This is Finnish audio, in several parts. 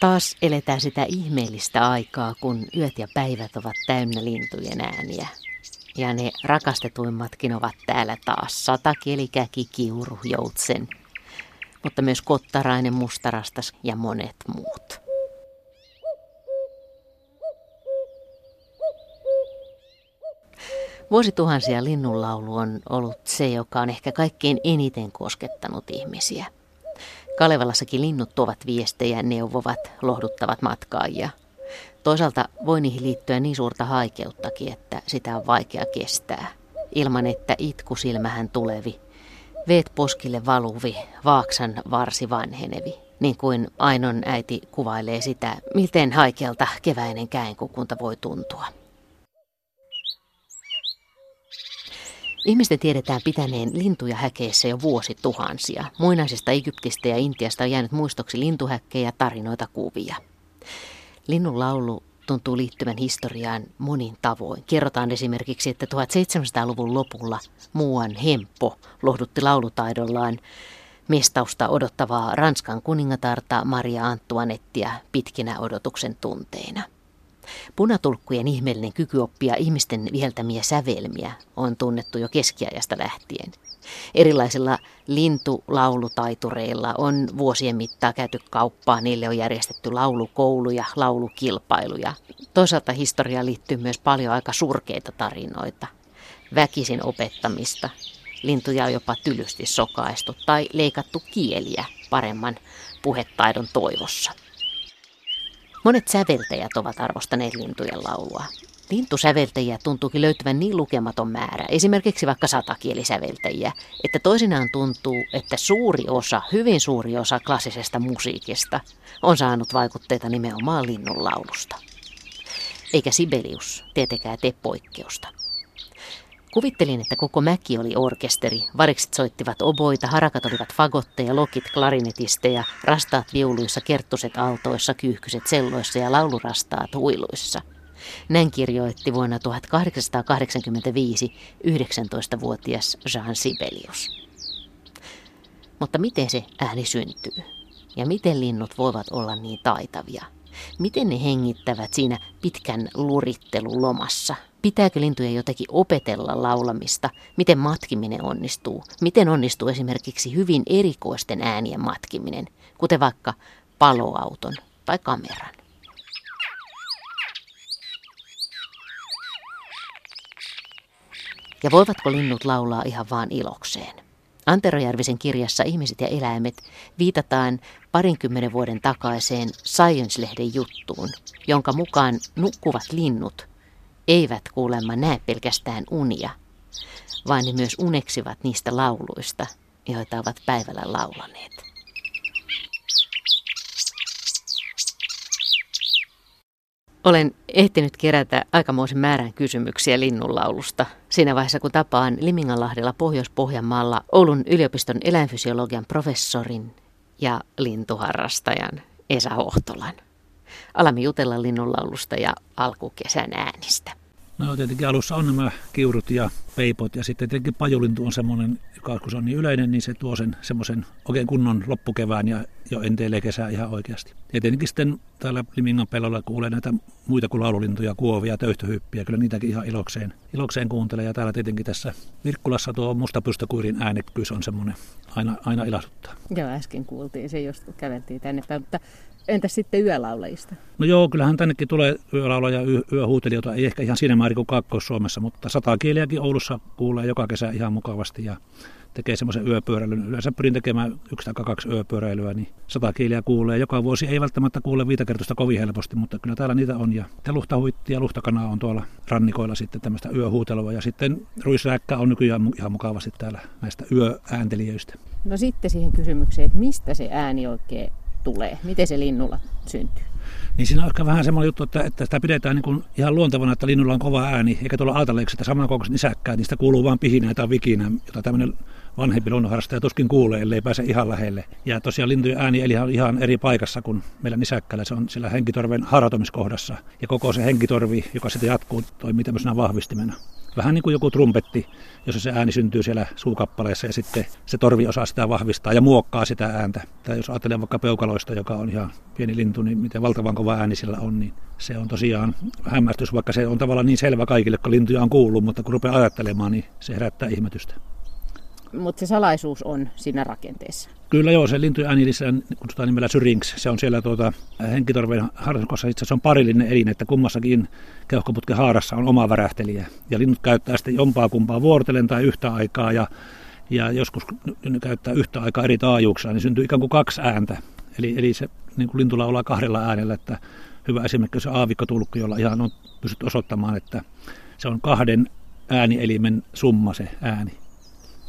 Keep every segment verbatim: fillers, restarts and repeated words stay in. Taas eletään sitä ihmeellistä aikaa, kun yöt ja päivät ovat täynnä lintujen ääniä. Ja ne rakastetuimmatkin ovat täällä taas: satakelikäki, kiuru, joutsen, mutta myös kottarainen, mustarastas ja monet muut. Vuosituhansia linnunlaulu on ollut se, joka on ehkä kaikkein eniten koskettanut ihmisiä. Kalevalassakin linnut tuovat viestejä, neuvovat, lohduttavat matkaajia. Toisaalta voi niihin liittyä niin suurta haikeuttakin, että sitä on vaikea kestää. Ilman että itkusilmähän tulevi, veet poskille valuvi, vaaksan varsi vanhenevi. Niin kuin Ainon äiti kuvailee sitä, miten haikealta keväinen käenkukunta voi tuntua. Ihmisten tiedetään pitäneen lintuja häkeissä jo vuosituhansia. Muinaisesta Egyptistä ja Intiasta on jäänyt muistoksi lintuhäkkejä, tarinoita, kuvia. Linnun laulu tuntuu liittyvän historiaan monin tavoin. Kerrotaan esimerkiksi, että seitsemäntoistasadan luvun lopulla muuan Hemppo lohdutti laulutaidollaan mestausta odottavaa Ranskan kuningatarta Maria Anttoanettia pitkinä odotuksen tunteina. Punatulkkujen ihmeellinen kyky oppia ihmisten viheltämiä sävelmiä on tunnettu jo keskiajasta lähtien. Erilaisilla lintulaulutaitureilla on vuosien mittaan käyty kauppaa, niille on järjestetty laulukouluja, laulukilpailuja. Toisaalta historiaan liittyy myös paljon aika surkeita tarinoita, väkisin opettamista, lintuja on jopa tylysti sokaistu tai leikattu kieliä paremman puhetaidon toivossa. Monet säveltäjät ovat arvostaneet lintujen laulua. Lintusäveltäjiä tuntuukin löytyvän niin lukematon määrä, esimerkiksi vaikka satakielisäveltäjiä, että toisinaan tuntuu, että suuri osa, hyvin suuri osa klassisesta musiikista on saanut vaikutteita nimenomaan linnun laulusta. Eikä Sibelius tietenkään tee poikkeusta. Kuvittelin, että koko mäki oli orkesteri. Varikset soittivat oboita, harakat olivat fagotteja, lokit klarinetisteja, rastaat viuluissa, kerttuset altoissa, kyyhkyset selloissa ja laulurastaat huiluissa. Näin kirjoitti vuonna tuhatkahdeksansataakahdeksankymmentäviisi yhdeksäntoistavuotias Jean Sibelius. Mutta miten se ääni syntyy? Ja miten linnut voivat olla niin taitavia? Miten ne hengittävät siinä pitkän lurittelulomassa? Pitääkö lintuja jotenkin opetella laulamista? Miten matkiminen onnistuu? Miten onnistuu esimerkiksi hyvin erikoisten äänien matkiminen, kuten vaikka paloauton tai kameran? Ja voivatko linnut laulaa ihan vaan ilokseen? Antero Järvisen kirjassa Ihmiset ja eläimet viitataan parinkymmenen vuoden takaiseen Science-lehden juttuun, jonka mukaan nukkuvat linnut eivät kuulemma näe pelkästään unia, vaan ne myös uneksivat niistä lauluista, joita ovat päivällä laulaneet. Olen ehtinyt kerätä aikamoisen määrän kysymyksiä linnunlaulusta siinä vaiheessa, kun tapaan Liminganlahdella Pohjois-Pohjanmaalla Oulun yliopiston eläinfysiologian professorin ja lintuharrastajan Esa Hohtolan. Alamme jutella linnunlaulusta ja alkukesän äänistä. No tietenkin alussa on nämä kiurut ja peipot, ja sitten tietenkin pajulintu on semmoinen, joka kun se on niin yleinen, niin se tuo sen semmoisen oikein kunnon loppukevään ja jo enteilee kesää ihan oikeasti. Ja tietenkin sitten täällä Limingan pellolla kuulee näitä muita kuin laululintuja, kuovia, töyhtöhyppiä, kyllä niitäkin ihan ilokseen, ilokseen kuuntelee. Ja täällä tietenkin tässä Virkkulassa tuo mustapystykuirin äänekkyys on semmoinen, aina, aina ilahduttaa. Joo, äsken kuultiin se, jos käveltiin tänne päin, mutta entä sitten yölaulajista? No joo, kyllähän tännekin tulee yölaulaja, yö, yöhuutelijoita, ei ehkä ihan siinä määrin kuin Kaakkois-Suomessa, mutta satakieliäkin Oulussa kuulee joka kesä ihan mukavasti ja tekee semmoisen yöpyöräilyn. Yleensä pyrin tekemään yksi tai kaksi yöpyöräilyä, niin satakieliä kuulee joka vuosi. Ei välttämättä kuule viitakertoista kovin helposti, mutta kyllä täällä niitä on. Ja luhtahuitti ja luhtakanaa on tuolla rannikoilla sitten tämmöistä yöhuutelua. Ja sitten ruisräkkä on nykyään ihan mukavasti täällä näistä yöääntelijöistä. No sitten siihen kysymykseen, että mistä se ääni oikein tulee? Miten se linnulla syntyy? Niin siinä on ehkä vähän semmoinen juttu, että, että sitä pidetään niin kuin ihan luontevana, että linnulla on kova ääni, eikä tuolla aataleeksi, että samankokoiset nisäkkäät, niin sitä kuuluu vaan pihinää tai vikinää, jota tämmöinen vanhempi luonnonharrastaja tuskin kuulee, ellei pääse ihan lähelle. Ja tosiaan lintujen ääni eli ihan eri paikassa kuin meillä nisäkkäillä. Se on sillä henkitorven haratoimiskohdassa. Ja koko se henkitorvi, joka sitä jatkuu, toimii tämmöisenä vahvistimena. Vähän niin kuin joku trumpetti, jossa se ääni syntyy siellä suukappaleessa ja sitten se torvi osaa sitä vahvistaa ja muokkaa sitä ääntä. Tai jos ajatellaan vaikka peukaloista, joka on ihan pieni lintu, niin miten valtavan kova ääni sillä on, niin se on tosiaan hämmästys, vaikka se on tavallaan niin selvä kaikille, kun lintuja on kuullut, mutta kun rupeaa ajattelemaan, niin se herättää ihmetystä. Mutta se salaisuus on siinä rakenteessa. Kyllä joo, se lintujen ääni kutsutaan nimellä syrinx. Se on siellä tuota, henkitorven harrastukossa itse asiassa on parillinen elin, että kummassakin keuhkoputken haarassa on oma värähtelijä. Ja linnut käyttää sitten jompaa kumpaa vuorotellen tai yhtä aikaa ja, ja joskus ne käyttää yhtä aikaa eri taajuuksia, niin syntyy ikään kuin kaksi ääntä. Eli, eli se niin kuin lintu laulaa kahdella äänellä, että hyvä esimerkki on se aavikkotulkku, jolla ihan on pystytty osoittamaan, että se on kahden äänielimen summa se ääni.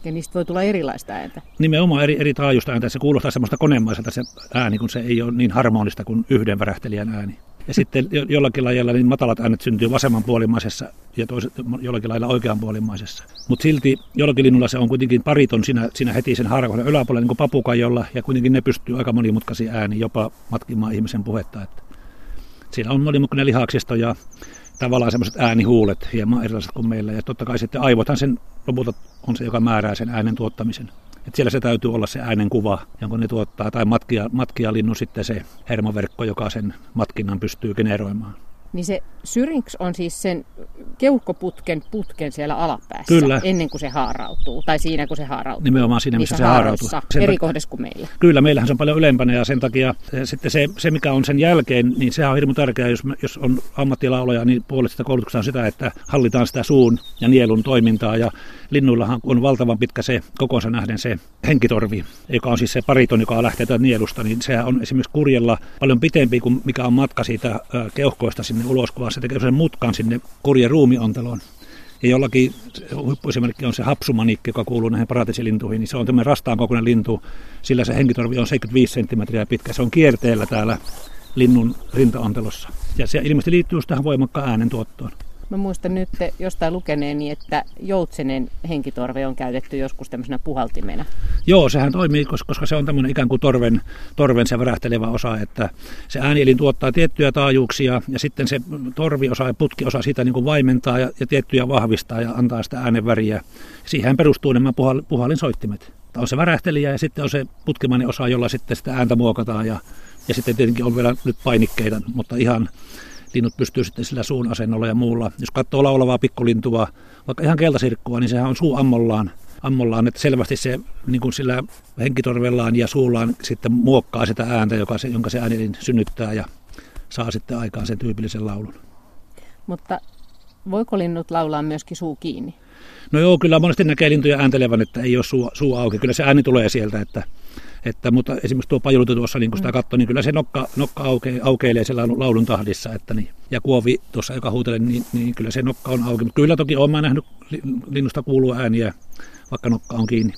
Ja niistä voi tulla erilaista ääntä. Nimenomaan eri, eri taajuista ääntä. Se kuulostaa semmoista konemaiselta se ääni, kun se ei ole niin harmonista kuin yhden värähtelijän ääni. Ja sitten jo, jollakin lailla niin matalat äänet syntyy vasemmanpuolimaisessa ja toiset, jollakin lailla oikeanpuolimaisessa. Mutta silti jollakin linnulla se on kuitenkin pariton siinä, siinä heti sen haarakohdan yläpuolella, niin kuin papukajolla. Ja kuitenkin ne pystyy aika monimutkaisiin ääniin jopa matkimaan ihmisen puhetta. Että siinä on monimutkainen lihaksisto ja tavallaan semmoiset äänihuulet hieman erilaiset kuin meillä. Ja totta kai sitten aivothan sen lopulta on se, joka määrää sen äänen tuottamisen. Et siellä se täytyy olla se äänen kuva, jonka ne tuottaa. Tai matkia, matkia linnun sitten se hermoverkko, joka sen matkinnan pystyy generoimaan. Niin se syrinx on siis sen keuhkoputken putken siellä alapäässä. Kyllä. Ennen kuin se haarautuu. Tai siinä, kun se haarautuu. Nimenomaan siinä, missä se haarautuu. Eri kohdassa kuin meillä. Kyllä, meillähän se on paljon ylempänä ja sen takia sitten se, se mikä on sen jälkeen, niin sehän on hirmu tärkeää, jos, jos on ammattilaulaja, niin puolet sitä koulutuksesta on sitä, että hallitaan sitä suun ja nielun toimintaa. Ja linnuillahan on valtavan pitkä se kokonsa nähden se henkitorvi, joka on siis se pariton, joka lähtee täältä nielusta, niin sehän on esimerkiksi kurjella paljon pitempi kuin mikä on matka siitä keuhkoista sinne ulos, kun se tekee sen mutkan sinne kurjen ruumionteloon. Ja jollakin huippuesimerkki on se hapsumaniikki, joka kuuluu näihin paratiisilintuihin, niin se on tämmöinen rastaankokoinen lintu, sillä se henkitorvi on seitsemänkymmentäviisi senttimetriä pitkä. Se on kierteellä täällä linnun rintaontelossa. Ja se ilmeisesti liittyy just tähän voimakkaan äänentuottoon. Mä muistan nyt jostain lukeneeni, että joutsenen henkitorve on käytetty joskus tämmöisenä puhaltimena. Joo, sehän toimii, koska se on tämmöinen ikään kuin torven, torven se värähtelevä osa, että se äänielin tuottaa tiettyjä taajuuksia ja sitten se torviosa ja putkiosa sitä niin kuin vaimentaa ja, ja tiettyjä vahvistaa ja antaa sitä äänen väriä. Siihen perustuu nämä puhal, puhalinsoittimet. On se värähtelijä ja sitten on se putkimainen osa, jolla sitten sitä ääntä muokataan ja, ja sitten tietenkin on vielä nyt painikkeita, mutta ihan... Linnut pystyy sitten sillä suun asennolla ja muulla. Jos katsoo laulavaa pikkulintua, vaikka ihan keltasirkkua, niin sehän on suu ammollaan. ammollaan että selvästi se niin kuin sillä henkitorvellaan ja suullaan sitten muokkaa sitä ääntä, joka se, jonka se äänelin synnyttää ja saa sitten aikaan sen tyypillisen laulun. Mutta voiko linnut laulaa myöskin suu kiinni? No joo, kyllä monesti näkee lintuja ääntelevän, että ei ole suu, suu auki. Kyllä se ääni tulee sieltä, että... Että, mutta esimerkiksi tuo pajulintu tuossa, niin kun sitä katsoi, niin kyllä se nokka, nokka auke, aukeilee siellä laulun tahdissa. Että niin. Ja kuovi tuossa, joka huutelee, niin, niin kyllä se nokka on auki. Mutta kyllä toki olen nähnyt linnusta kuuluu ääniä, vaikka nokka on kiinni.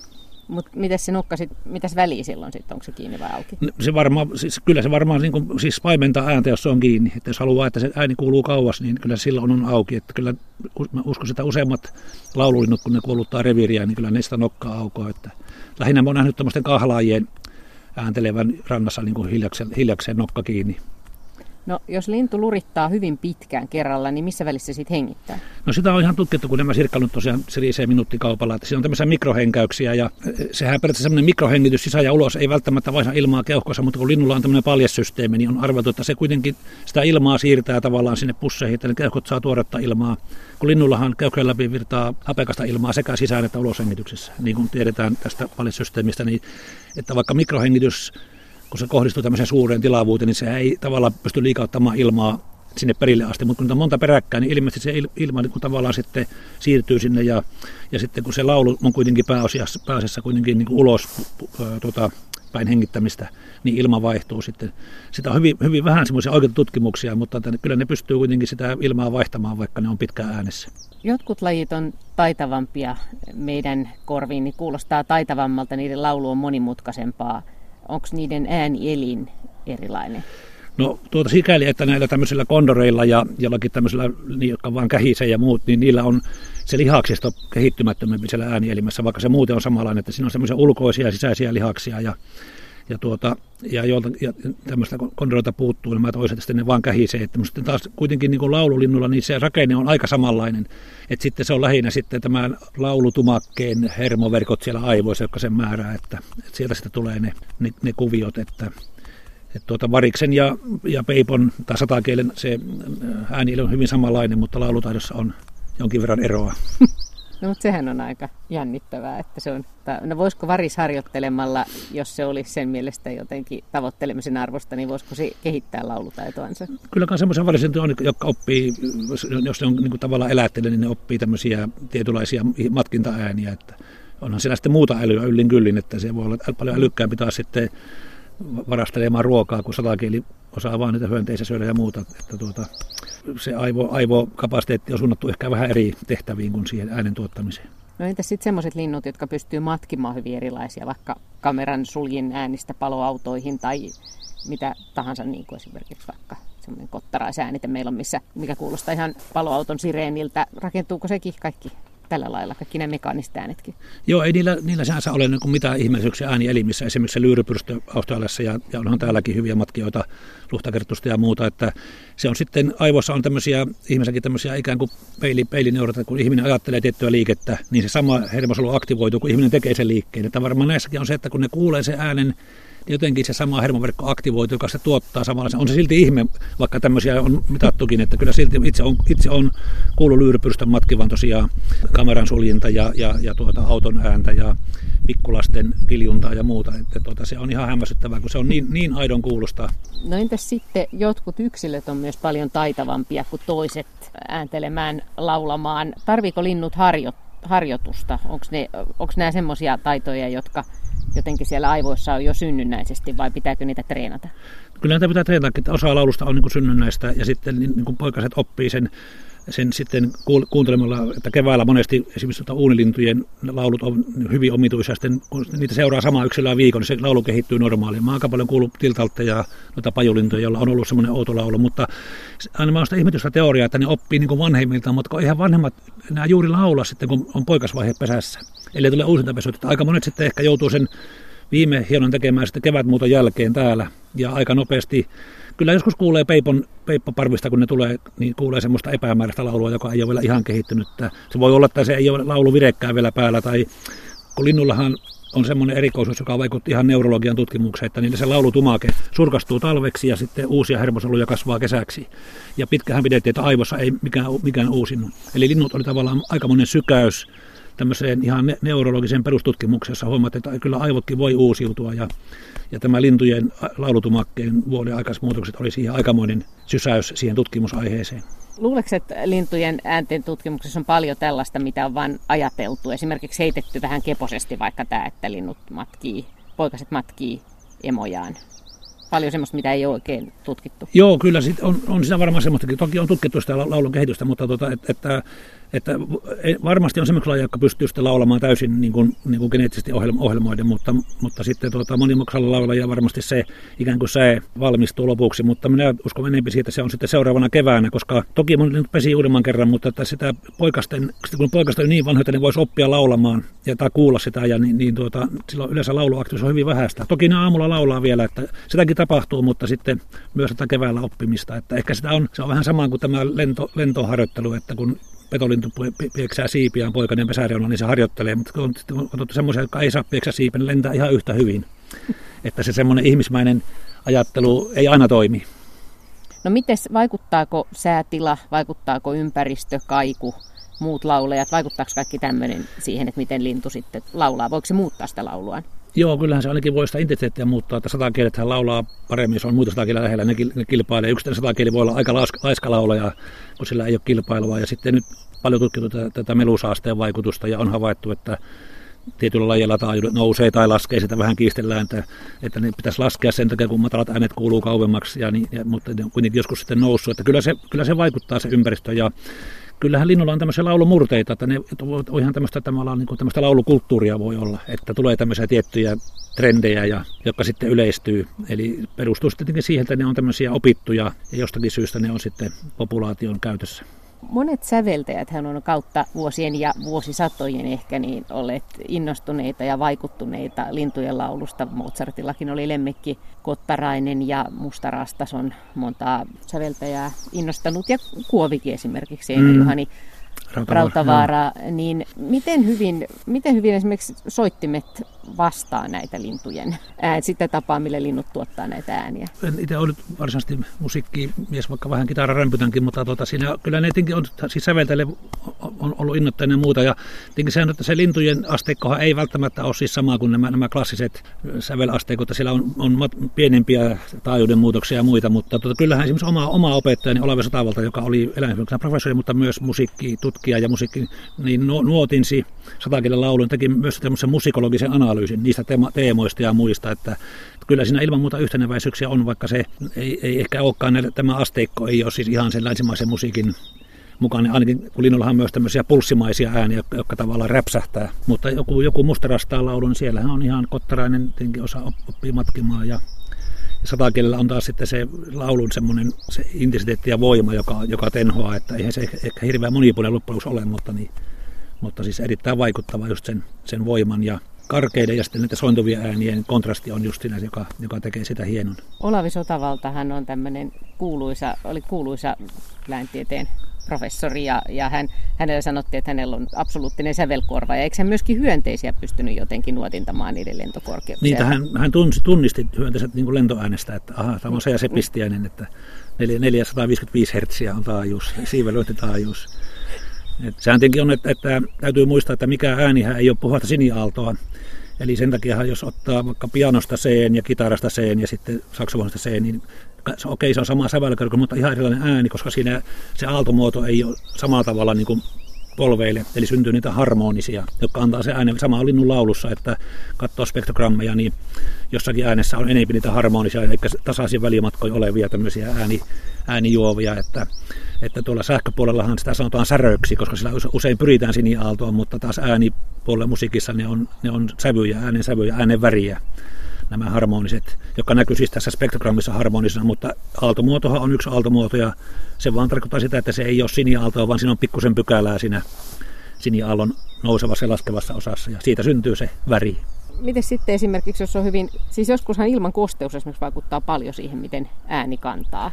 Mutta mitäs se nokka sitten, mitäs väliä silloin sitten, onko se kiinni vai auki? Se varmaan, siis, kyllä se varmaan niin kun, siis paimentaa ääntä, jos se on kiinni. Että jos haluaa, että se ääni kuuluu kauas, niin kyllä se silloin on auki. Että kyllä mä uskon sitä useimmat laululinnut, kun ne kuuluttaa reviiriä, niin kyllä ne sitä nokkaa aukoo. Että lähinnä mä oon nähnyt tämmöisten kahlaajien ääntelevän rannassa niin kuin hiljakseen, hiljakseen nokka kiinni. No jos lintu lurittaa hyvin pitkään kerralla, niin missä välissä se sitten hengittää? No sitä on ihan tutkittu, kun nämä sirkkalut tosiaan sirisee minuuttikaupalla. Että siinä on tämmöisiä mikrohenkäyksiä ja sehän periaatteessa semmoinen mikrohengitys sisään ja ulos. Ei välttämättä vaihda ilmaa keuhkossa, mutta kun linnulla on tämmöinen paljessysteemi, niin on arveltu, että se kuitenkin sitä ilmaa siirtää tavallaan sinne pusseihin. Eli keuhkot saa tuoretta ilmaa, kun linnullahan keuhkojen läpi virtaa hapekasta ilmaa sekä sisään että uloshengityksessä. Niin kuin tiedetään tästä paljessysteemistä, niin että vaikka mikrohengitys... Kun se kohdistuu tämmöiseen suureen tilavuuteen, niin se ei tavallaan pysty liikauttamaan ilmaa sinne perille asti. Mutta kun niitä on monta peräkkäin, niin ilmeisesti se ilma niin kun tavallaan sitten siirtyy sinne. Ja, ja sitten kun se laulu on kuitenkin pääasiassa, pääasiassa kuitenkin niin kuin ulos tuota, päin hengittämistä, niin ilma vaihtuu sitten. Sitä on hyvin, hyvin vähän semmoisia oikeita tutkimuksia, mutta kyllä ne pystyy kuitenkin sitä ilmaa vaihtamaan, vaikka ne on pitkään äänessä. Jotkut lajit on taitavampia meidän korviin, niin kuulostaa taitavammalta, niiden laulu on monimutkaisempaa. Onko niiden äänielin erilainen? No tuota sikäli, että näillä tämmöisillä kondoreilla ja jollakin tämmöisillä, jotka vaan kähisee ja muut, niin niillä on se lihaksisto kehittymättömämpi siellä äänielimessä, vaikka se muuten on samanlainen, että siinä on semmoisia ulkoisia ja sisäisiä lihaksia ja, ja, tuota, ja, jolta, ja tämmöistä kondoreita puuttuu, niin mä toisin, että ne vaan kähisee. Että sitten taas kuitenkin niin kuin laululinnulla niin se rakenne on aika samanlainen, että sitten se on lähinnä sitten tämän laulutumakkeen hermoverkot siellä aivoissa, jotka sen määrää, että, että sieltä sitten tulee ne, ne, ne kuviot, että Et tuota, variksen ja, ja peipon tai satakielen se äänieli on hyvin samanlainen, mutta laulutaidossa on jonkin verran eroa. No mutta sehän on aika jännittävää, että se on, no voisiko varis harjoittelemalla, jos se olisi sen mielestä jotenkin tavoittelemisen arvosta, niin voisiko se kehittää laulutaitoansa? Kyllä kai semmoisen varisen, jotka oppii, jos ne on niin kuin tavallaan elättelee, niin ne oppii tämmöisiä tietynlaisia matkintaääniä, että onhan siellä sitten muuta älyä yllin kyllin, että se voi olla paljon älykkäämpi taas sitten varastelemaan ruokaa, kun satakieli osaa vaan niitä hyönteisiä syödä ja muuta. Että tuota, se aivo, aivokapasiteetti on suunnattu ehkä vähän eri tehtäviin kuin siihen äänen tuottamiseen. No entäs sitten semmoiset linnut, jotka pystyy matkimaan hyvin erilaisia, vaikka kameran suljin äänistä paloautoihin tai mitä tahansa, niin kuin esimerkiksi vaikka semmoinen kottaraisäännite meillä on, missä, mikä kuulostaa ihan paloauton sireeniltä. Rakentuuko sekin kaikki tällä lailla, kaikki nämä mekaaniset äänetkin? Joo, ei niillä, niillä sinänsä ole niin mitään ihmeellisyyksiä äänielimissä. Esimerkiksi se lyyripyrstö Australiassa ja, ja onhan täälläkin hyviä matkijoita, luhtakertusta ja muuta. Että se on sitten, aivoissa on tämmöisiä, ihmisenkin tämmöisiä ikään kuin peili, peilineuroita, kun ihminen ajattelee tiettyä liikettä, niin se sama hermosolu aktivoituu, kun ihminen tekee sen liikkeen. Että varmaan näissäkin on se, että kun ne kuulee sen äänen, jotenkin se sama hermoverkko aktivoituu, joka se tuottaa samanlaisen. On se silti ihme, vaikka tämmöisiä on mitattukin, että kyllä silti itse on, itse on kuullut lyyripyrstön matkivan tosiaan kameran suljinta ja, ja, ja tuota, auton ääntä ja pikkulasten kiljuntaa ja muuta. Että tuota, se on ihan hämmästyttävää, kun se on niin, niin aidon kuulosta. No entäs sitten, jotkut yksilöt on myös paljon taitavampia kuin toiset ääntelemään, laulamaan. Tarviiko linnut harjo, harjoitusta? Onko ne, onko nämä semmoisia taitoja, jotka jotenkin siellä aivoissa on jo synnynnäisesti, vai pitääkö niitä treenata? Kyllä niitä pitää treenata, että osa laulusta on niin kuin synnynnäistä, ja sitten niin kuin poikaset oppii sen, sen sitten kuuntelemalla, että keväällä monesti esimerkiksi uunilintujen laulut on hyvin omituisia, sitten kun niitä seuraa samaa yksilöä viikon, niin se laulu kehittyy normaaliin. Mä oon aika paljon kuullut tiltalta ja noita pajulintuja, joilla on ollut semmoinen outo laulu, mutta aina mä oon sitä ihmetystä teoriaa, että ne oppii niin kuin vanhemmiltaan, mutta eihän vanhemmat enää juuri laulaa sitten, kun on poikasvaihe pesässä. Eli tulee uusinta pesuja. Aika monet sitten ehkä joutuu sen viime hienon tekemään sitten kevätmuuton jälkeen täällä ja aika nopeasti. Kyllä joskus kuulee peipon, peippoparvista, kun ne tulee, niin kuulee semmoista epämääräistä laulua, joka ei ole vielä ihan kehittynyt. Se voi olla, että se ei ole laulu virekkään vielä päällä. Tai kun linnullahan on semmoinen erikoisuus, joka vaikutti ihan neurologian tutkimukseen, että niillä se laulutumake surkastuu talveksi ja sitten uusia hermosoluja kasvaa kesäksi. Ja pitkähän pidettiin, että aivossa ei mikään, mikään uusinnut. Eli linnut oli tavallaan aikamoinen sykäys tämmöiseen ihan neurologiseen perustutkimuksessa huomataan, että kyllä aivotkin voi uusiutua ja, ja tämä lintujen laulutumakkeen vuoden aikaiset muutokset oli siihen aikamoinen sysäys siihen tutkimusaiheeseen. Luuleeko, että lintujen äänten tutkimuksessa on paljon tällaista, mitä on vain ajateltu? Esimerkiksi heitetty vähän keposesti vaikka tämä, että linnut matkii, poikaset matkii emojaan. Paljon semmoista, mitä ei ole oikein tutkittu. Joo, kyllä on, on siinä varmaan semmoistakin. Toki on tutkittu sitä laulun kehitystä, mutta tuota, et, että, että varmasti on semmoisia lajeja, jotka pystyy sitten laulamaan täysin niin kuin, niin kuin geneettisesti ohjelmoiden, mutta, mutta sitten tuota, monimutkaisella laulajalla varmasti se ikään kuin säe valmistuu lopuksi, mutta minä uskon enemmän siitä, että se on sitten seuraavana keväänä, koska toki moni pesi uudemman kerran, mutta että sitä poikasten, kun poikasta on niin vanhoita, niin voisi oppia laulamaan ja tai kuulla sitä, ja niin, niin tuota, silloin yleensä lauluaktiivisuus on hyvin vähäistä. Toki ne aamulla laulaa vielä, että sitäkin tapahtuu, mutta sitten myös tätä keväällä oppimista. Että ehkä sitä on, se on vähän sama kuin tämä lento, lentoharjoittelu, että kun petolintu pieksää siipiään poikainen pesäreunalla, niin se harjoittelee, mutta kun on otettu semmoisia, jotka ei saa pieksää siipiä, niin lentää ihan yhtä hyvin. Että se semmoinen ihmismäinen ajattelu ei aina toimi. No mites, vaikuttaako säätila, vaikuttaako ympäristö, kaiku, muut laulajat, vaikuttaako kaikki tämmöinen siihen, että miten lintu sitten laulaa? Voiko se muuttaa sitä lauluaan? Joo, kyllähän se ainakin voi sitä intensiteettiä muuttaa, että satakielethän laulaa paremmin, jos on muita satakieltä lähellä, ne kilpailee. Yksittäinen satakieli voi olla aika laiska laulaja, kun sillä ei ole kilpailua. Ja sitten nyt paljon tutkittu tätä, tätä melusaasteen vaikutusta ja on havaittu, että tietyllä lajilla taajuudet nousee tai laskee, sitä vähän kiistellään, että, että ne pitäisi laskea sen takia, kun matalat äänet kuuluu kauemmaksi, ja niin, ja, mutta ne on kuitenkin joskus sitten noussut. Että kyllä, se, kyllä se vaikuttaa se ympäristö. Ja kyllähän linnulla on tämmöisiä laulumurteita, että ne on ihan tämmöistä, niin tämmöistä laulukulttuuria voi olla, että tulee tämmöisiä tiettyjä trendejä, ja, jotka sitten yleistyy. Eli perustuu sitten siihen, että ne on tämmöisiä opittuja ja jostakin syystä ne on sitten populaation käytössä. Monet säveltäjät hän on kautta vuosien ja vuosisatojen ehkä niin olleet innostuneita ja vaikuttuneita lintujen laulusta. Mozartillakin oli lemmikki Kottarainen ja Mustarastas on montaa säveltäjää innostanut ja Kuovikin esimerkiksi Einojuhani Rautavaara. Niin miten hyvin, miten hyvin esimerkiksi soittimet vastaa näitä lintujen äänet, sitä tapaa, millä linnut tuottaa näitä ääniä? En itse ollut varsinaisesti musiikkimies, vaikka vähän kitaran rämpytänkin, mutta tuota, siinä kyllä ne tietenkin on, siis säveltäjille on ollut innoittajana ja muuta. Ja tietenkin sehän, että se lintujen asteikkohan ei välttämättä ole siis sama kuin nämä, nämä klassiset sävelasteikot, siellä on, on pienempiä taajuuden muutoksia ja muita, mutta tuota, kyllähän esimerkiksi oma, oma opettajani Olavi Satavalta, joka oli eläinsuojelun professori, mutta myös musiikkitutkija ja musiikki, niin nuotinsi satakielen laulun, teki myös tämmöisen musikologisen analyysin niistä teemoista ja muista, että kyllä siinä ilman muuta yhteneväisyyksiä on, vaikka se ei, ei ehkä olekaan, tämä asteikko ei ole siis ihan sen länsimaisen musiikin mukainen, ainakin kun linnullahan on myös tämmöisiä pulssimaisia ääniä, jotka tavallaan räpsähtää, mutta joku, joku Mustarastaa laulun, niin siellähän on ihan Kottarainen tietenkin osa oppii matkimaan ja satakielellä on taas sitten se laulun semmoinen se intensiteetti ja voima, joka, joka tenhoaa, että eihän se ehkä hirveän monipuolinen loppujen ole, mutta, niin, mutta siis erittäin vaikuttava just sen, sen voiman ja karkeiden ja sitten näitä sointuvia äänien kontrasti on just siinä, joka, joka tekee sitä hienon. Olavi Sotavaltahan on tämmöinen kuuluisa, oli kuuluisa eläintieteen professori ja, ja hän, hänellä sanottiin, että hänellä on absoluuttinen sävelkorva ja eikö hän myöskin hyönteisiä pystynyt jotenkin nuotintamaan niiden lentokorkeuksia? Niitä hän, hän tunsi, tunnisti hyönteiset niin kuin lentoäänestä, että aha, tämä on se ja se pistiäinen, että neljäsataaviisikymmentäviisi hertsiä on taajuus, siivelöintitaajuus. Et sehän tietenkin on, että, että täytyy muistaa, että mikään äänihän ei ole puhasta siniaaltoa. Eli sen takia, jos ottaa vaikka pianosta C:n ja kitarasta C:n ja sitten saksofonista C:n, niin okei, okay, se on sama sävelkörky, mutta ihan erilainen ääni, koska siinä se aaltomuoto ei ole samalla tavalla niin kuin polveille. Eli syntyy niitä harmonisia, jotka antaa se äänen. Sama oli linnun laulussa, että katsoo spektrogrammeja, niin jossakin äänessä on enemmän niitä harmonisia, eli tasaisia välimatkoja olevia tämmöisiä ääni, äänijuovia, että että tuolla sähköpuolellahan sitä sanotaan säröksi, koska sillä usein pyritään siniaaltoon, mutta taas äänipuolella musiikissa ne on, ne on sävyjä, äänen sävyjä, äänen väriä, nämä harmoniset, jotka näkyy siis tässä spektrogrammissa harmonisena, mutta aaltomuotohan on yksi aaltomuoto ja se vaan tarkoittaa sitä, että se ei ole siniaaltoa, vaan siinä on pikkusen pykälää siinä siniaallon nousevassa ja laskevassa osassa ja siitä syntyy se väri. Miten sitten esimerkiksi, jos on hyvin, siis joskushan ilman kosteus esimerkiksi vaikuttaa paljon siihen, miten ääni kantaa.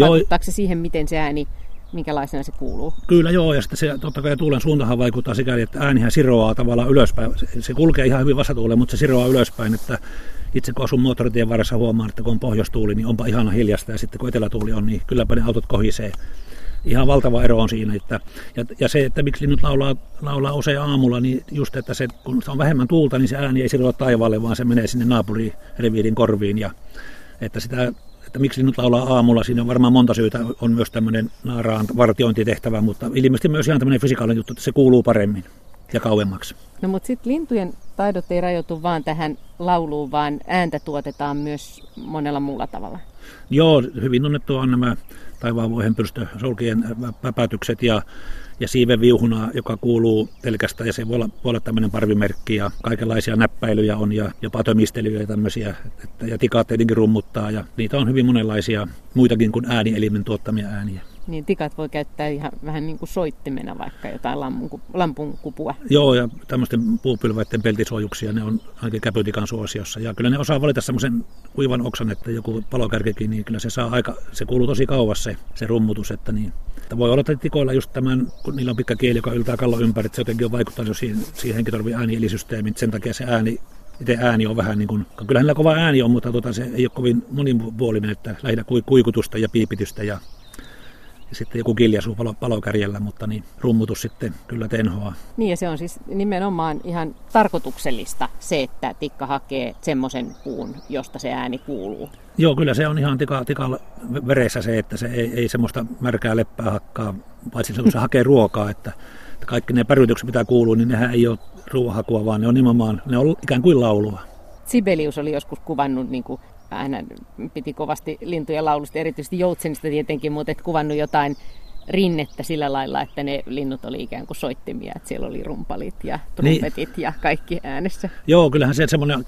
Vaikuttaako se siihen, miten se ääni, minkälaisena se kuuluu? Kyllä joo, ja sitten se, totta kai tuulen suuntahan vaikuttaa sikäli, että äänihän siroaa tavallaan ylöspäin. Se kulkee ihan hyvin vastatuuleen, mutta se siroaa ylöspäin, että itse kun asun moottoritien varressa huomaan, että kun on pohjoistuuli, niin onpa ihana hiljasta, ja sitten kun etelätuuli on, niin kylläpä ne autot kohisee. Ihan valtava ero on siinä, että, ja, ja se, että miksi linnut laulaa, laulaa usein aamulla, niin just, että se, kun on vähemmän tuulta, niin se ääni ei siroa taivaalle, vaan se menee sinne naapurireviirin korviin, ja että sitä että miksi linnut laulaa aamulla, siinä on varmaan monta syytä, on myös tämmöinen naaraan vartiointitehtävä, mutta ilmeisesti myös ihan tämmöinen fysikaalinen juttu, että se kuuluu paremmin ja kauemmaksi. No mutta sitten lintujen taidot ei rajoitu vaan tähän lauluun, vaan ääntä tuotetaan myös monella muulla tavalla. Joo, hyvin tunnettua on nämä taivaanvoihenpyrstö sulkien päpätykset ja, ja siivenviuhuna, joka kuuluu pelkästään, ja se voi olla, voi olla tämmöinen parvimerkki, ja kaikenlaisia näppäilyjä on, ja jopa tömistelyjä ja tämmöisiä, että, ja tikat tietenkin rummuttaa, ja niitä on hyvin monenlaisia muitakin kuin äänielimen tuottamia ääniä. Niin tikat voi käyttää ihan vähän niin kuin soittimena vaikka jotain lampun kupua. Joo, ja tämmöisten puupylväiden peltisuojuksia, ne on ainakin käpytikan suosiossa. Ja kyllä ne osaa valita semmoisen kuivan oksan, että joku palokärkikin, niin kyllä se saa aika, se kuuluu tosi kauas se, se rummutus. Että niin. Että voi olla, että tikoilla just tämän, kun niillä on pitkä kieli, joka yltää kallon ympäri, että se jotenkin on vaikuttanut siihen, siihen henkitorvin äänielisysteemiin. Sen takia se ääni, itse ääni on vähän niin kuin, kyllähän niillä kova ääni on, mutta tuota, se ei ole kovin monipuolinen, että lähinnä kuikutusta ja piipitystä ja sitten joku kiljaisuu palo, palokärjellä, mutta niin rummutus sitten kyllä tenhoaa. Niin ja se on siis nimenomaan ihan tarkoituksellista se, että tikka hakee semmoisen puun, josta se ääni kuuluu. Joo, kyllä se on ihan tika, tikalla veressä se, että se ei, ei semmoista märkää leppää hakkaa, paitsi se, kun se hakee ruokaa, että, että kaikki ne pärytykset mitä kuuluu, niin nehän ei ole ruohakua, vaan ne on nimenomaan, ne on ikään kuin laulua. Sibelius oli joskus kuvannut niin kuin hän piti kovasti lintujen laulusta, erityisesti joutsenista tietenkin, mutta et kuvannut jotain rinnettä sillä lailla, että ne linnut oli ikään kuin soittimia, että siellä oli rumpalit ja trumpetit niin, ja kaikki äänessä. Joo, kyllähän se semmoinen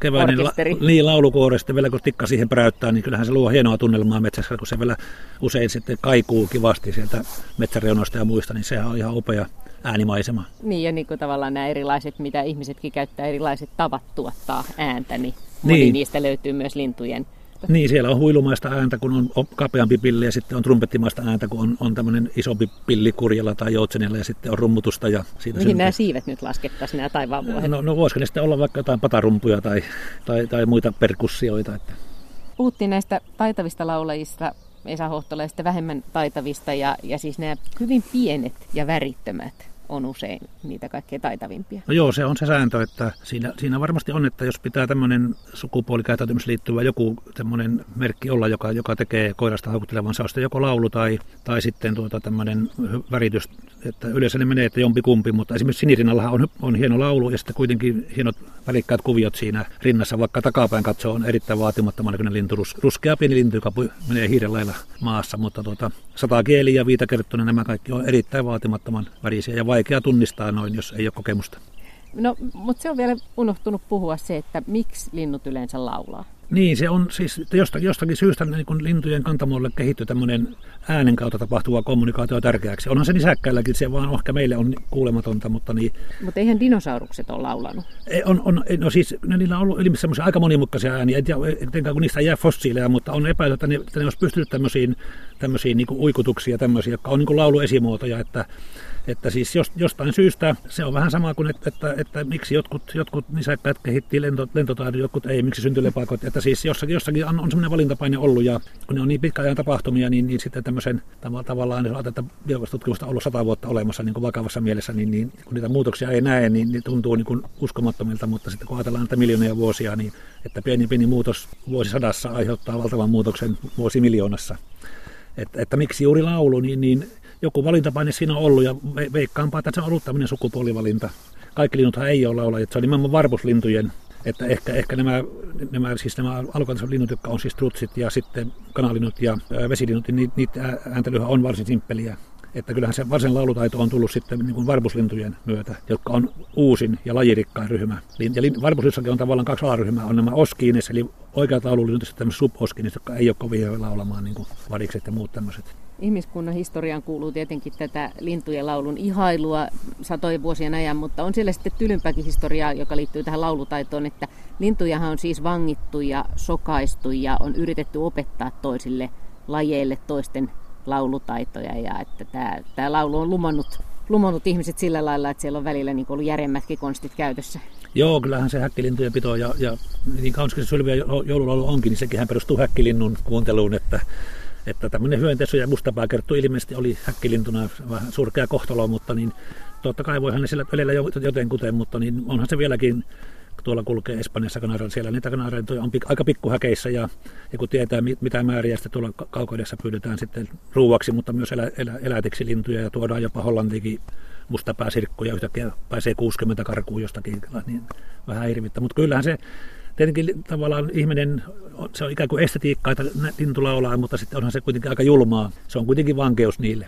keväinen niin, laulukuori sitten vielä kun tikka siihen päräyttää, niin kyllähän se luo hienoa tunnelmaa metsässä, kun se vielä usein sitten kaikuu kivasti sieltä metsäreunoista ja muista, niin sehän on ihan upea äänimaisema. Niin, ja niin kuin tavallaan nämä erilaiset, mitä ihmisetkin käyttää, erilaiset tavat tuottaa ääntä, niin moni niin. niistä löytyy myös lintujen. Niin, siellä on huilumaista ääntä, kun on kapeampi pilli, ja sitten on trumpettimaista ääntä, kun on, on tämmöinen isompi pilli kurjalla tai joutsenella, ja sitten on rummutusta. Ja siitä mihin syntyy. Nämä siivet nyt laskettaisiin, nämä taivaanvuohet? No, no voisiko ne sitten olla vaikka jotain patarumpuja tai, tai, tai muita perkussioita. Että. Puhuttiin näistä taitavista laulajista, Esa Hohtola, ja sitten vähemmän taitavista, ja, ja siis nämä hyvin pienet ja värittömät on usein niitä kaikkein taitavimpia. No joo, se on se sääntö, että siinä, siinä varmasti on, että jos pitää tämmöinen sukupuolikäyttäytymiseen liittyvä joku tämmöinen merkki olla, joka, joka tekee koirasta haukuttelevansa, on sitten joko laulu tai, tai sitten tuota tämmöinen väritys, että yleensä ne menee, että jompikumpi, mutta esimerkiksi sinirinnallahan on, on hieno laulu ja sitten kuitenkin hienot välikkäät kuviot siinä rinnassa, vaikka takapäin katsoo on erittäin vaatimattoman näköinen lintu, ruskea pieni lintu, joka menee hiiren lailla maassa, mutta tuota, sata kieliä ja viitakerttunen, nämä kaikki on erittäin vaatimattoman värisiä ja vaikea tunnistaa noin, jos ei ole kokemusta. No, mutta se on vielä unohtunut puhua se, että miksi linnut yleensä laulaa. Niin, se on siis jostakin syystä niin kun lintujen kantamuodolle kehittyy tämmöinen äänen kautta tapahtuva kommunikaatio tärkeäksi. Onhan se nisäkkäilläkin, se vaan ehkä meille on kuulematonta, mutta niin. Mutta eihän dinosaurukset ole laulanut. On, on, no siis, niillä on ollut ilmeisesti semmoisia aika monimutkaisia ääniä, etenkään kun niistä jää fossiileja, mutta on epäilty, että ne, että ne olisi pystynyt tämmöisiin, tämmöisiin niin kuin uikutuksia, tämmöisiä, jotka on niin kuin lauluesimuotoja, että Että siis jostain syystä se on vähän sama kuin, että, että, että miksi jotkut, jotkut nisäkkäät kehittii lento, lentotaidon, jotkut ei, miksi syntyi lepakot. Että siis jossakin, jossakin on, on semmoinen valintapaine ollut ja kun ne on niin pitkän ajan tapahtumia, niin, niin sitten tämmöisen tavallaan, jos ajatellaan, että biologistutkimusta on ollut sata vuotta olemassa niin kuin vakavassa mielessä, niin, niin kun niitä muutoksia ei näe, niin ne tuntuu niin kuin uskomattomilta, mutta sitten kun ajatellaan näitä miljoonia vuosia, niin että pieni pieni muutos vuosisadassa aiheuttaa valtavan muutoksen vuosimiljoonassa. Että, että miksi juuri laulu, niin... niin joku valintapaine siinä on ollut ja veikkaanpa, että se on ollut tämmöinen sukupuolivalinta. Kaikki linnuthan ei ole laulajia, että se on nimenomaan varpuslintujen, että ehkä, ehkä nämä, nämä, siis nämä alkukantaisen linnut, jotka on siis trutsit ja sitten kanalinnut ja vesilinnut, niin niitä ääntelyhän on varsin simppeliä. Että kyllähän se varsin laulutaito on tullut sitten niin kuin varpuslintujen myötä, jotka on uusin ja lajirikkain ryhmä. Ja varpuslissakin on tavallaan kaksi alaryhmää, on nämä oskiines, eli oikeat laululinnut ja sitten suboskiines, jotka ei ole kovin hyvä laulamaan, niin kuin varikset ja muut tämmöiset. Ihmiskunnan historiaan kuuluu tietenkin tätä lintujen laulun ihailua satojen vuosien ajan, mutta on siellä sitten tylympääkin historiaa, joka liittyy tähän laulutaitoon, että lintujahan on siis vangittu ja sokaistu ja on yritetty opettaa toisille lajeille toisten laulutaitoja ja että tämä, tämä laulu on lumannut, lumannut ihmiset sillä lailla, että siellä on välillä niin kuin ollut järeimmätkin konstit käytössä. Joo, kyllähän se häkkilintujen pito ja, ja niin kaunis kuin se sylviä joululaulu onkin, niin sekin perustuu häkkilinnun kuunteluun, että Että tämmöinen hyönteisö ja mustapääkerttu ilmeisesti oli häkkilintuna vähän surkea kohtalo, mutta niin totta kai voihan ne sillä pelillä jotenkuten, mutta niin onhan se vieläkin, tuolla kulkee Espanjassa kanaarilla, siellä niitä kanaarilintuja on pik- aika pikkuhäkeissä ja, ja kun tietää mit- mitä määriä sitten tuolla kaukoidessa pyydetään sitten ruuaksi, mutta myös elä- elä- elätiksi lintuja ja tuodaan jopa Hollantiinkin mustapääsirkkuja, yhtäkkiä pääsee kuusikymmentä karkuun jostakin, niin vähän hirvittä, mutta kyllähän se tietenkin tavallaan ihminen, se on ikään kuin estetiikkaa, että lintu laulaa, mutta sitten onhan se kuitenkin aika julmaa. Se on kuitenkin vankeus niille.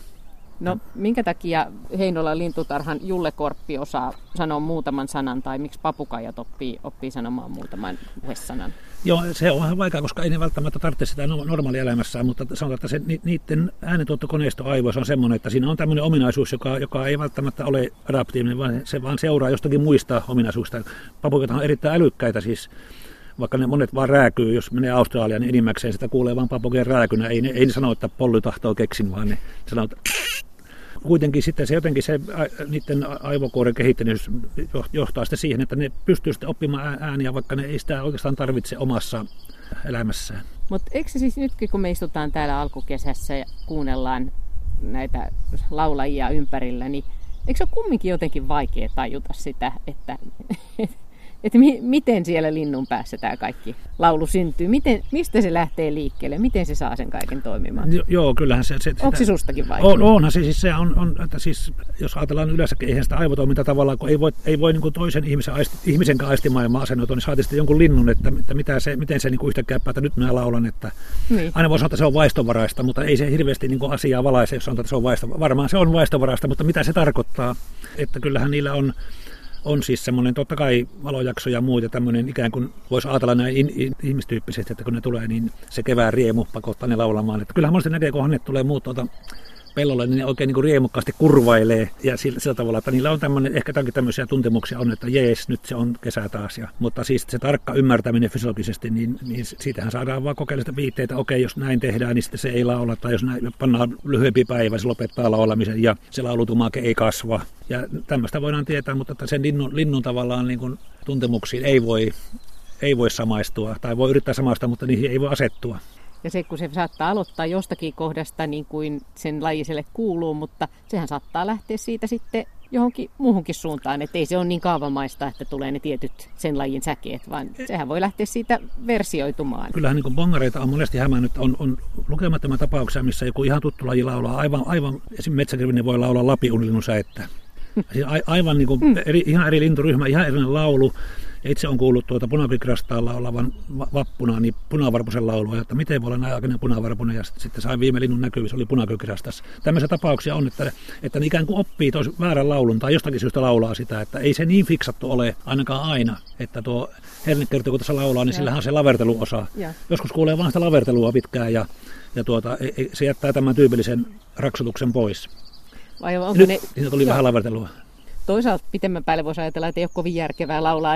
No minkä takia Heinolan lintutarhan Julle Korppi osaa sanoa muutaman sanan, tai miksi papukaijat oppii, oppii sanomaan muutaman puhesanan? Joo, se on vähän vaikea, koska ei ne välttämättä tarvitse sitä normaalielämässään, mutta sanotaan, että se, niiden äänentuottokoneisto aivoissa on semmoinen, että siinä on tämmöinen ominaisuus, joka, joka ei välttämättä ole adaptiivinen, vaan se vaan seuraa jostakin muista ominaisuuksista. Papukathan on erittäin älykkäitä siis. Vaikka ne monet vaan rääkyy, jos menee Australiaan, niin enimmäkseen sitä kuulee vaan papukeen rääkynä. Ei ne, ei ne sano, että polly tahtoo keksin, vaan ne sanoo, että... Kuitenkin sitten se jotenkin se niiden aivokuoren kehittämys johtaa sitten siihen, että ne pystyy sitten oppimaan ääniä, vaikka ne ei sitä oikeastaan tarvitse omassa elämässään. Mutta eikö se siis nytkin, kun me istutaan täällä alkukesässä ja kuunnellaan näitä laulajia ympärillä, niin eikö se ole kumminkin jotenkin vaikea tajuta sitä, että... että mi- miten siellä linnun päässä tämä kaikki laulu syntyy, miten, mistä se lähtee liikkeelle, miten se saa sen kaiken toimimaan? Jo, joo, kyllähän se... se Onko se sustakin vaikea? On, onhan se, siis se on, on, että siis, jos ajatellaan yleensäkin, eihän sitä aivotoimintaa tavallaan, kun ei voi, ei voi niin kuin toisen ihmisen, ihmisen aistimaailmaa asennoita, niin saati sitten jonkun linnun, että, että mitä se, miten se niin kuin yhtäkkiä päätä, nyt minä laulan, että niin. Aina voi sanoa, että se on vaistovaraista, mutta ei se hirveästi niin kuin asiaa valaise, jos sanotaan, että se on vaistovaraista. Varmaan se on vaistovaraista, mutta mitä se tarkoittaa, että kyllähän niillä on... On siis semmoinen, totta kai valojakso ja muut ja tämmöinen ikään kuin voisi ajatella näin in, in, ihmistyyppisesti, että kun ne tulee, niin se kevään riemu pakottaa ne laulamaan. Että kyllähän monesti näkee, kun hannet tulee muut tuolta pellolle, niin ne oikein niin kuin riemukkaasti kurvailee ja sillä, sillä tavalla, että niillä on tämmöinen, ehkä tämmöisiä tuntemuksia on, että jees, nyt se on kesä taas. Ja, mutta siis se tarkka ymmärtäminen fysiologisesti, niin, niin siitähän saadaan vaan kokeellista viitteitä, okei, jos näin tehdään, niin sitten se ei laula, tai jos näin, pannaan lyhyempi päivä, se lopettaa laulamisen ja se laulutumake ei kasva. Ja tämmöistä voidaan tietää, mutta että sen linnun, linnun tavallaan niin kuin tuntemuksiin ei voi, ei voi samaistua, tai voi yrittää samaistua, mutta niihin ei voi asettua. Ja se, kun se saattaa aloittaa jostakin kohdasta niin kuin sen lajiselle kuuluu, mutta sehän saattaa lähteä siitä sitten johonkin muuhunkin suuntaan. Että ei se ole niin kaavamaista, että tulee ne tietyt sen lajin säkeet, vaan sehän voi lähteä siitä versioitumaan. Kyllähän niin kuin bongareita on monesti hämännyt. On, on lukemattomia tapauksia, missä joku ihan tuttu laji laulaa. Aivan, aivan esimerkiksi metsäkirvinen voi laulaa lapiunilinnun säettä. Siis a, aivan niin kuin mm. eri, ihan eri linturyhmä, ihan eri laulu. Itse on kuullut tuota punapikrastaan laulavan vappuna, niin punavarpusen laulua, että miten voi olla näin aikainen punavarpunen, ja sitten sain viime linnun näkyvissä, se oli punakykrastas. Tämmöisiä tapauksia on, että, että ne ikään kuin oppii toisen väärän laulun tai jostakin syystä laulaa sitä, että ei se niin fiksattu ole ainakaan aina, että tuo hernekerttu, kun tässä laulaa, niin ja. Sillähän on se laverteluosa. Ja. Joskus kuulee vain sitä lavertelua pitkään, ja, ja tuota, se jättää tämän tyypillisen raksutuksen pois. Vai onko nyt ne... siinä tuli ja. Vähän lavertelua. Toisaalta pitemmän päälle voisi ajatella, että ei ole kovin järkevää laulaa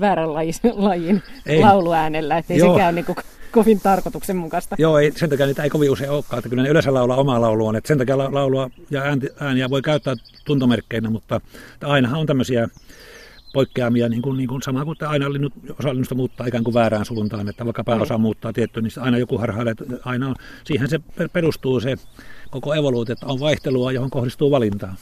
väärän lajin ei. Lauluäänellä, ettei Joo. sekään ole niin kovin tarkoituksenmukaista. Joo, ei, sen takia niitä ei kovin usein olekaan, että kyllä ne yleensä laulaa omaa lauluaan, että sen takia laulua ja ääniä voi käyttää tuntomerkkeinä, mutta ainahan on tämmöisiä poikkeamia, niin kuin, niin kuin sama kuin aina linnut, osa linnusta muuttaa ikään kuin väärään suuntaan, että vaikka pääosa muuttaa tietty, niin aina joku harhailee, aina on, siihen se perustuu se koko evoluutio, että on vaihtelua, johon kohdistuu valintaa.